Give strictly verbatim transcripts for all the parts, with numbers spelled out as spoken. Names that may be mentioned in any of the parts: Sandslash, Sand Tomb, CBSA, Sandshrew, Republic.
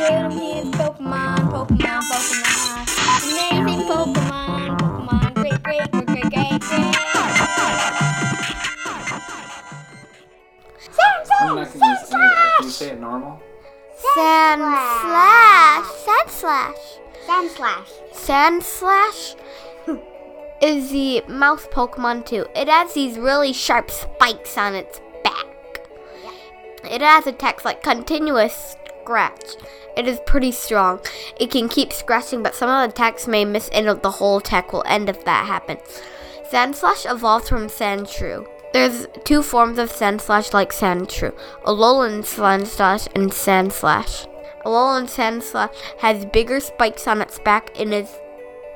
Twitter means Pokemon, Pokemon, Pokemon. Amazing Pokemon, Pokemon. Great, great, great, great, great, great. Sand, sand, sand, slash. Can you say it normal? Sandslash. Sandslash. Sandslash. Sandslash is the mouth Pokemon too. It has these really sharp spikes on its back. Yep. It has attacks like continuous scratch. It is pretty strong. It can keep scratching, but some of the attacks may miss and the whole attack will end if that happens. Sandslash evolves from Sandshrew. There's two forms of Sandslash like Sandshrew, Alolan Sandslash and Sandslash. Alolan Sandslash has bigger spikes on its back and is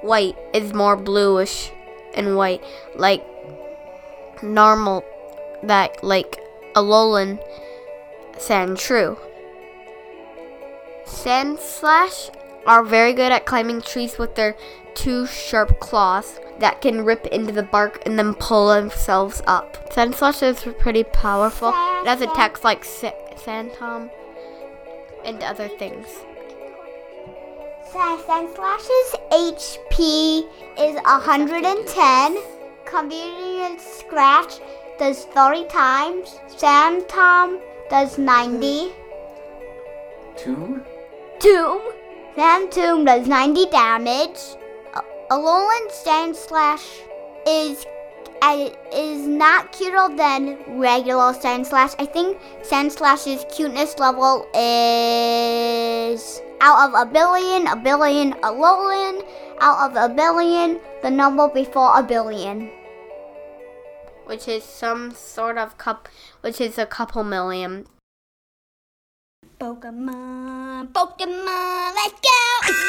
white, is more bluish and white, like normal, that like Alolan Sandshrew. Sandslash are very good at climbing trees with their two sharp claws that can rip into the bark and then pull themselves up. Sandslash is pretty powerful. It has attacks like Sand Tomb and other things. Sandslash's H P is one hundred ten. Convenient Scratch does thirty times. Sand Tomb does ninety. Tomb? Tomb? Sand Tomb does ninety damage. Alolan Sandslash is uh, is not cuter than regular Sandslash. I think Sandslash's cuteness level is out of a billion, a billion, Alolan, out of a billion, the number before a billion. Which is some sort of cup, which is a couple million. Pokemon, Pokemon, let's go!